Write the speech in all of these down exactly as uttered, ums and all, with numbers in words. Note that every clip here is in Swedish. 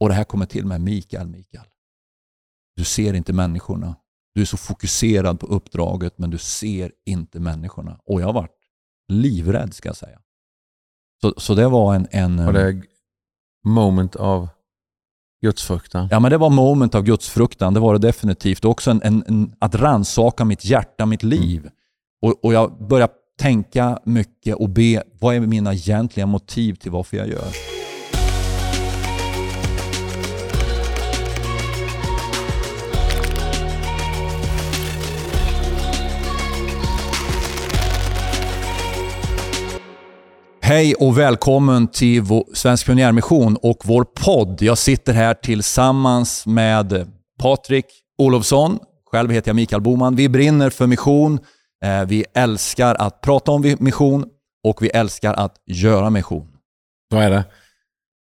Och det här kommer till med Mikael, Mikael. Du ser inte människorna. Du är så fokuserad på uppdraget, men du ser inte människorna. Och jag har varit livrädd, ska jag säga. Så, så det var en... en var det moment av gudsfruktan? Ja, men det var moment av gudsfruktan. Det var det definitivt. Också en, en, en, att rannsaka mitt hjärta, mitt liv. Mm. Och, och jag började tänka mycket och be, vad är mina egentliga motiv till varför jag gör? Hej och välkommen till Svensk Pionjärmission och vår podd. Jag sitter här tillsammans med Patrik Olofsson. Själv heter jag Mikael Boman. Vi brinner för mission. Vi älskar att prata om mission och vi älskar att göra mission. Vad är det?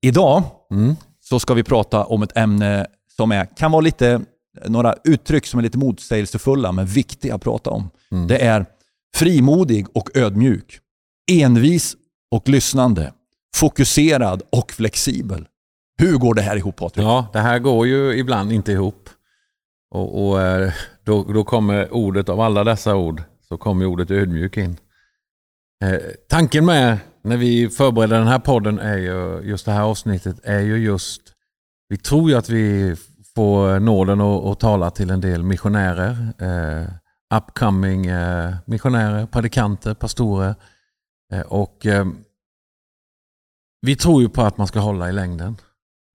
Idag mm. så ska vi prata om ett ämne som är, kan vara lite, några uttryck som är lite motsägelsefulla men viktiga att prata om. Mm. Det är frimodig och ödmjuk, envis och lyssnande, fokuserad och flexibel. Hur går det här ihop, Patrik? Ja, det här går ju ibland inte ihop. Och, och då, då kommer ordet, av alla dessa ord, så kommer ordet ödmjuk in. Eh, tanken med när vi förbereder den här podden är ju, just det här avsnittet är ju just, vi tror ju att vi får nåden att tala till en del missionärer, eh, upcoming eh, missionärer, predikanter, pastorer. Eh, och eh, vi tror ju på att man ska hålla i längden.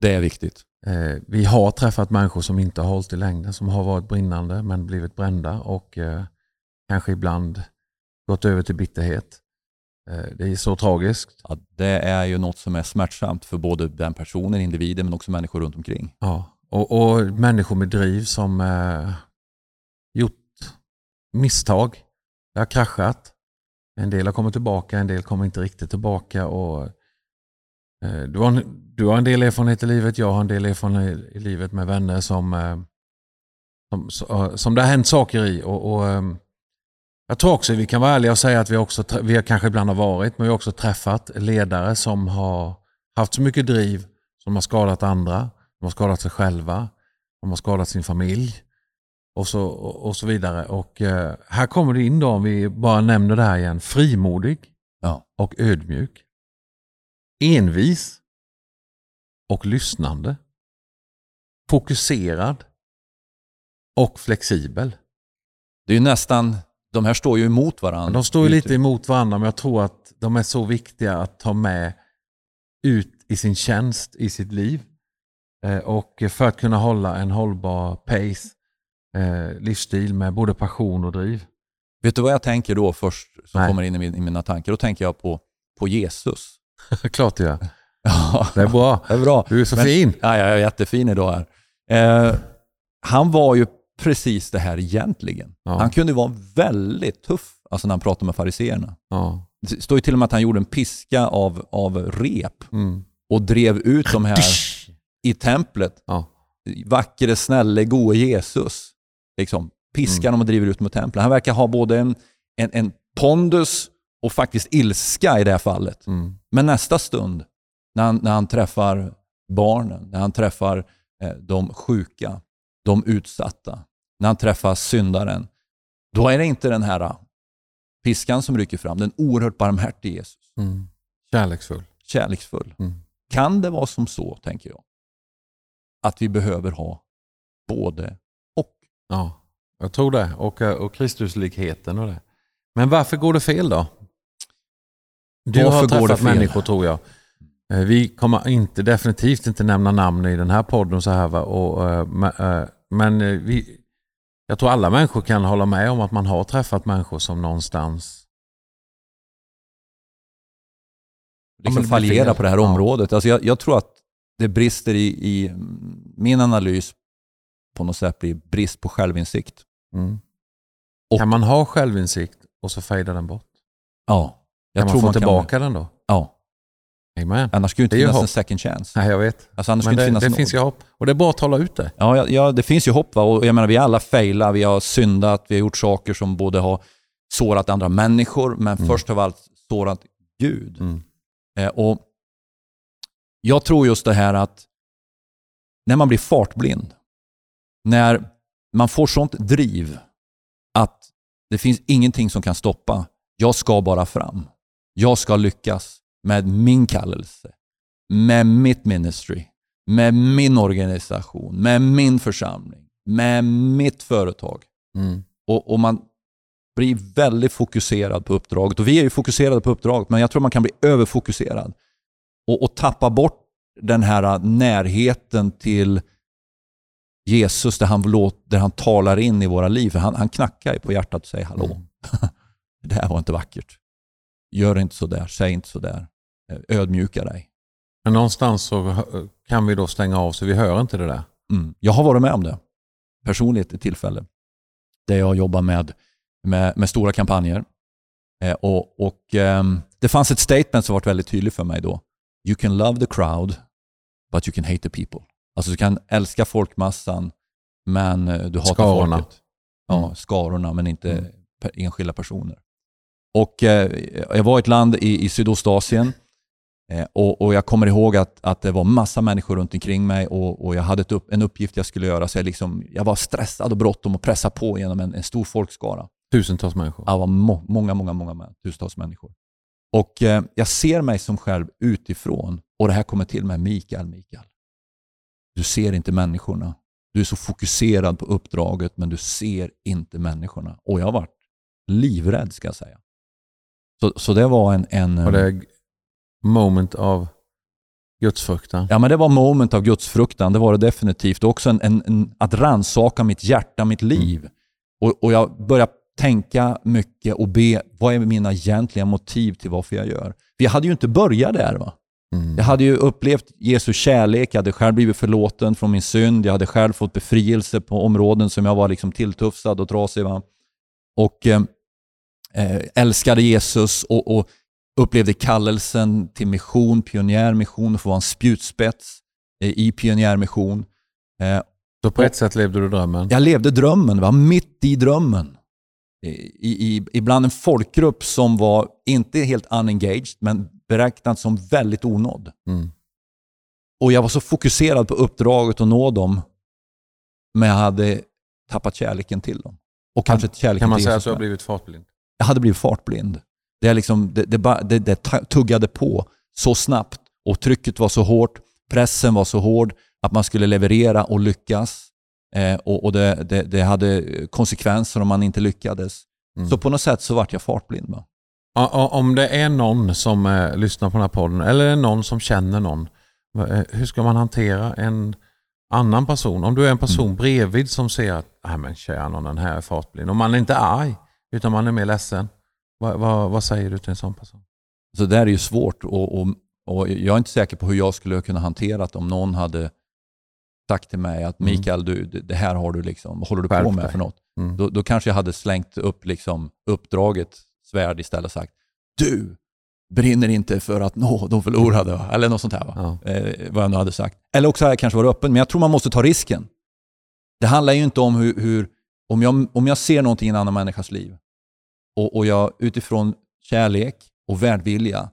Det är viktigt. Eh, vi har träffat människor som inte har hållit i längden, som har varit brinnande men blivit brända och eh, kanske ibland gått över till bitterhet. Det är så tragiskt. Ja, det är ju något som är smärtsamt för både den personen, individen, men också människor runt omkring. Ja, och, och människor med driv som eh, gjort misstag. Det har kraschat. En del har kommit tillbaka, en del kommer inte riktigt tillbaka. Och, eh, du, har en, du har en del erfarenhet i livet, jag har en del erfarenhet i livet med vänner som, eh, som, så, som det har hänt saker i. Och, och eh, jag tror också att vi kan vara ärliga och säga att vi, också, vi har kanske ibland har varit, men vi har också träffat ledare som har haft så mycket driv som har skadat andra, de har skadat sig själva, de har skadat sin familj och så, och så vidare. Och eh, här kommer det in då, om vi bara nämner det här igen, frimodig ja. och ödmjuk, envis och lyssnande, fokuserad och flexibel. Det är ju nästan... De här står ju emot varandra. De står ju lite emot varandra, men jag tror att de är så viktiga att ta med ut i sin tjänst, i sitt liv. Och för att kunna hålla en hållbar pace, livsstil med både passion och driv. Vet du vad jag tänker då först som Nej. kommer in i mina tankar? Då tänker jag på, på Jesus. Klart det är. Ja. Det är bra. Det är bra. Du är så men, fin. Ja, jag är jättefin idag här. Eh, han var ju precis det här egentligen. Ja. Han kunde vara väldigt tuff alltså när han pratade med fariseerna. Ja. Det står ju till och med att han gjorde en piska av, av rep mm. och drev ut de här i templet. Ja. Vackre, snälle, gode Jesus. Liksom, piskar mm. dem och driver ut mot templet. Han verkar ha både en, en, en pondus och faktiskt ilska i det här fallet. Mm. Men nästa stund när han, när han träffar barnen, när han träffar eh, de sjuka, de utsatta, när han träffar syndaren, då är det inte den här piskan som rycker fram, den oerhört barmhärtig Jesus. Mm. Kärleksfull. Kärleksfull. Mm. Kan det vara som så, tänker jag, att vi behöver ha både och? Ja, jag tror det. Och, och Kristuslikheten och det. Men varför går det fel då? Du varför har träffat går det fel? Människor, tror jag. Vi kommer inte, definitivt inte nämna namn i den här podden så här, va? Och, men vi, jag tror alla människor kan hålla med om att man har träffat människor som någonstans liksom fallerar på det här området. Alltså jag, jag tror att det brister i, i min analys på något sätt blir brist på självinsikt. Mm. Och, kan man ha självinsikt och så fejdar den bort? Ja. Jag kan man tror få man tillbaka kan... den då? Ja. Amen. Annars skulle det inte finnas en second chance. Nej, jag vet. Alltså, men det, det finns ju hopp. Och det är bara att tala ut det. Ja, ja, ja, det finns ju hopp. Va? Och jag menar, vi alla failar, vi har syndat, vi har gjort saker som både har sårat andra människor, men mm. först av allt sårat Gud. Mm. Eh, och jag tror just det här att när man blir fartblind, när man får sånt driv att det finns ingenting som kan stoppa. Jag ska bara fram. Jag ska lyckas med min kallelse, med mitt ministry, med min organisation, med min församling, med mitt företag. Mm. Och, och man blir väldigt fokuserad på uppdraget. Och vi är ju fokuserade på uppdraget, men jag tror man kan bli överfokuserad. Och, och tappa bort den här närheten till Jesus där han, låter, där han talar in i våra liv. För han, han knackar ju på hjärtat och säger hallå. Mm. Det här var inte vackert. Gör inte så där, säg inte så där. Ödmjuka dig. Men någonstans så kan vi då stänga av så vi hör inte det där. Mm. Jag har varit med om det. Personligt i tillfälle. Där jag jobbar med, med, med stora kampanjer. Eh, och och eh, det fanns ett statement som var väldigt tydligt för mig då. You can love the crowd, but you can hate the people. Alltså du kan älska folkmassan, men du hatar skarorna. Folket. Ja, skarorna, men inte mm. enskilda personer. Och eh, jag var i ett land i, i Sydostasien eh, och, och jag kommer ihåg att, att det var massa människor runt omkring mig och, och jag hade ett upp, en uppgift jag skulle göra. Så jag, liksom, jag var stressad och bråttom och pressade på genom en, en stor folkskara. Tusentals människor. Ja, det var må, många, många, många tusentals människor. Och eh, jag ser mig som själv utifrån och det här kommer till mig, Mikael, Mikael. Du ser inte människorna. Du är så fokuserad på uppdraget men du ser inte människorna. Och jag har varit livrädd ska jag säga. Så, så det var en... en var det moment av gudsfruktan? Ja, men det var moment av gudsfruktan. Det var det definitivt. Det var också en, en, en, att rannsaka mitt hjärta, mitt liv. Mm. Och, och jag började tänka mycket och be, vad är mina egentliga motiv till varför jag gör? För jag hade ju inte börjat där va? Mm. Jag hade ju upplevt Jesu kärlek, jag hade själv blivit förlåten från min synd, jag hade själv fått befrielse på områden som jag var liksom tilltufsad och trasig va? Och eh, älskade Jesus och, och upplevde kallelsen till mission, pionjärmission, få vara en spjutspets eh, i pionjärmission. Eh, Så på ett sätt levde du drömmen? Jag levde drömmen, va? Mitt i drömmen. I, i, ibland en folkgrupp som var inte helt unengaged men beräknad som väldigt onådd. Mm. Och jag var så fokuserad på uppdraget att nå dem men jag hade tappat kärleken till dem. Och kanske kan, kärleken kan man till säga att du har blivit fartblind? Jag hade blivit fartblind. Det, liksom, det, det, det, det tuggade på så snabbt och trycket var så hårt, pressen var så hård att man skulle leverera och lyckas. Eh, och och det, det, det hade konsekvenser om man inte lyckades. Mm. Så på något sätt så vart jag fartblind. Va? Om det är någon som eh, lyssnar på den här podden eller någon som känner någon, eh, hur ska man hantera en annan person? Om du är en person mm. bredvid som ser att nej men tjena, någon den här är fartblind. Om man är inte arg utan man är mer ledsen. Va, va, vad säger du till en sån person? Så det är ju svårt och, och, och jag är inte säker på hur jag skulle kunna hantera det om någon hade sagt till mig att Mikael, du, det här har du liksom, håller du Perfekt. På med för något? Mm. Då, då kanske jag hade slängt upp liksom uppdraget svärd istället och sagt du brinner inte för att nå de förlorade va? Eller något sånt här va? Ja. Eh, vad jag nu hade sagt. Eller också här kanske var öppen, men jag tror man måste ta risken. Det handlar ju inte om hur, hur om, jag, om jag ser någonting i en annan människas liv och, och jag utifrån kärlek och värdvilja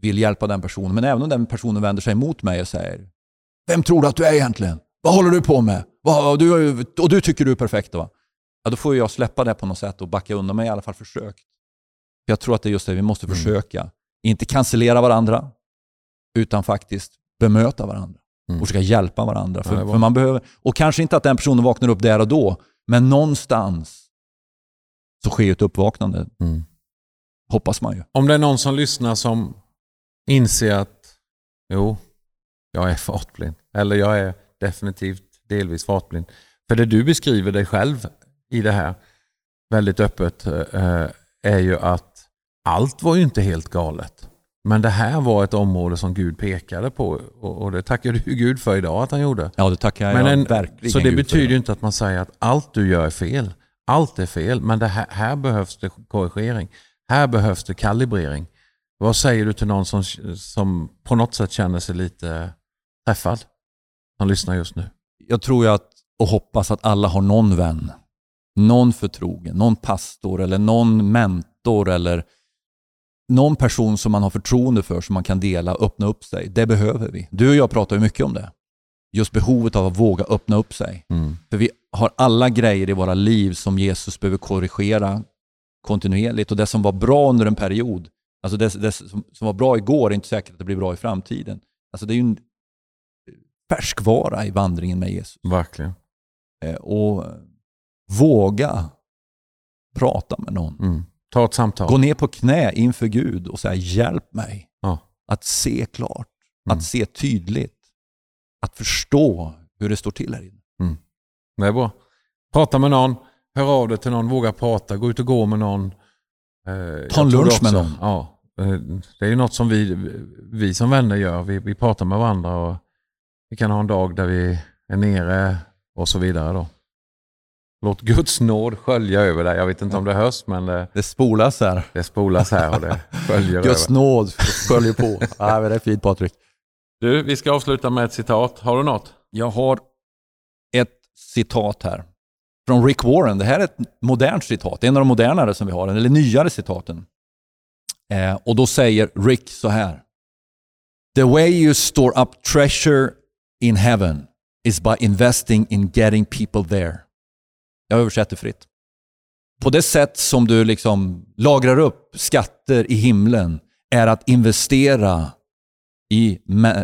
vill hjälpa den personen, men även om den personen vänder sig mot mig och säger vem tror du att du är egentligen? Vad håller du på med? Vad, du, och du tycker du är perfekt va? Ja, då får jag släppa det på något sätt och backa undan mig i alla fall försökt. För jag tror att det är just det vi måste mm. försöka. Inte cancellera varandra utan faktiskt bemöta varandra. Mm. Och försöka hjälpa varandra. För, ja, för man behöver, och kanske inte att den personen vaknar upp där och då. Men någonstans så sker ett uppvaknande. Mm. Hoppas man ju. Om det är någon som lyssnar som inser att jo, jag är fartblind. Eller jag är definitivt delvis fartblind. För det du beskriver dig själv i det här väldigt öppet eh, är ju att allt var ju inte helt galet. Men det här var ett område som Gud pekade på. Och, och det tackar du Gud för idag att han gjorde. Ja, det tackar men jag en, verkligen. Så det Gud betyder ju inte att man säger att allt du gör är fel. Allt är fel. Men det här, här behövs det korrigering. Här behövs det kalibrering. Vad säger du till någon som, som på något sätt känner sig lite träffad som lyssnar just nu? Jag tror att och hoppas att alla har någon vän, någon förtrogen, någon pastor eller någon mentor eller någon person som man har förtroende för som man kan dela och öppna upp sig. Det behöver vi. Du och jag pratar ju mycket om det. just behovet av att våga öppna upp sig. Mm. För vi har alla grejer i våra liv som Jesus behöver korrigera kontinuerligt. Och det som var bra under en period, alltså det, det som, som var bra igår är inte säkert att det blir bra i framtiden. Alltså det är ju en färskvara i vandringen med Jesus. Verkligen. Eh, och våga prata med någon. Mm. Ta ett samtal. Gå ner på knä inför Gud och säga hjälp mig ja. Att se klart, mm. att se tydligt, att förstå hur det står till här inne. Mm. Det är bra. Prata med någon, hör av dig till någon, våga prata, gå ut och gå med någon. Eh, Ta en lunch med någon. Ja, det är ju något som vi, vi som vänner gör. Vi, vi pratar med varandra och vi kan ha en dag där vi är nere och så vidare då. Låt Guds nåd skölja över dig. Jag vet inte om det hörs, men det, det spolas här. Det spolas här och det sköljer Guds över. Nåd sköljer på. Ja, det är fint, Patrik. Du, vi ska avsluta med ett citat. Har du något? Jag har ett citat här. Från Rick Warren. Det här är ett modernt citat. Det är en av de modernare som vi har. Eller nyare citaten. Eh, och då säger Rick så här. The way you store up treasure in heaven is by investing in getting people there. Jag översätter fritt. På det sätt som du liksom lagrar upp skatter i himlen är att investera i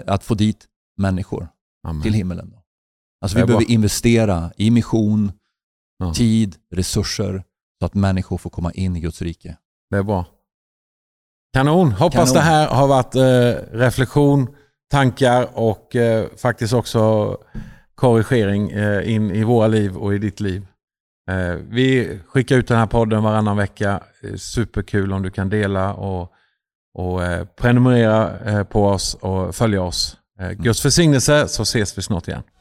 att få dit människor Amen. Till himlen. Alltså vi behöver bra. Investera i mission, ja. Tid, resurser så att människor får komma in i Guds rike. Det är bra. Kanon. Hoppas Kanon. Det här har varit eh, reflektion, tankar och eh, faktiskt också korrigering eh, in i våra liv och i ditt liv. Eh, vi skickar ut den här podden varannan vecka. Superkul om du kan dela och och eh, prenumerera eh, på oss och följa oss. Eh, Guds försignelse, så ses vi snart igen.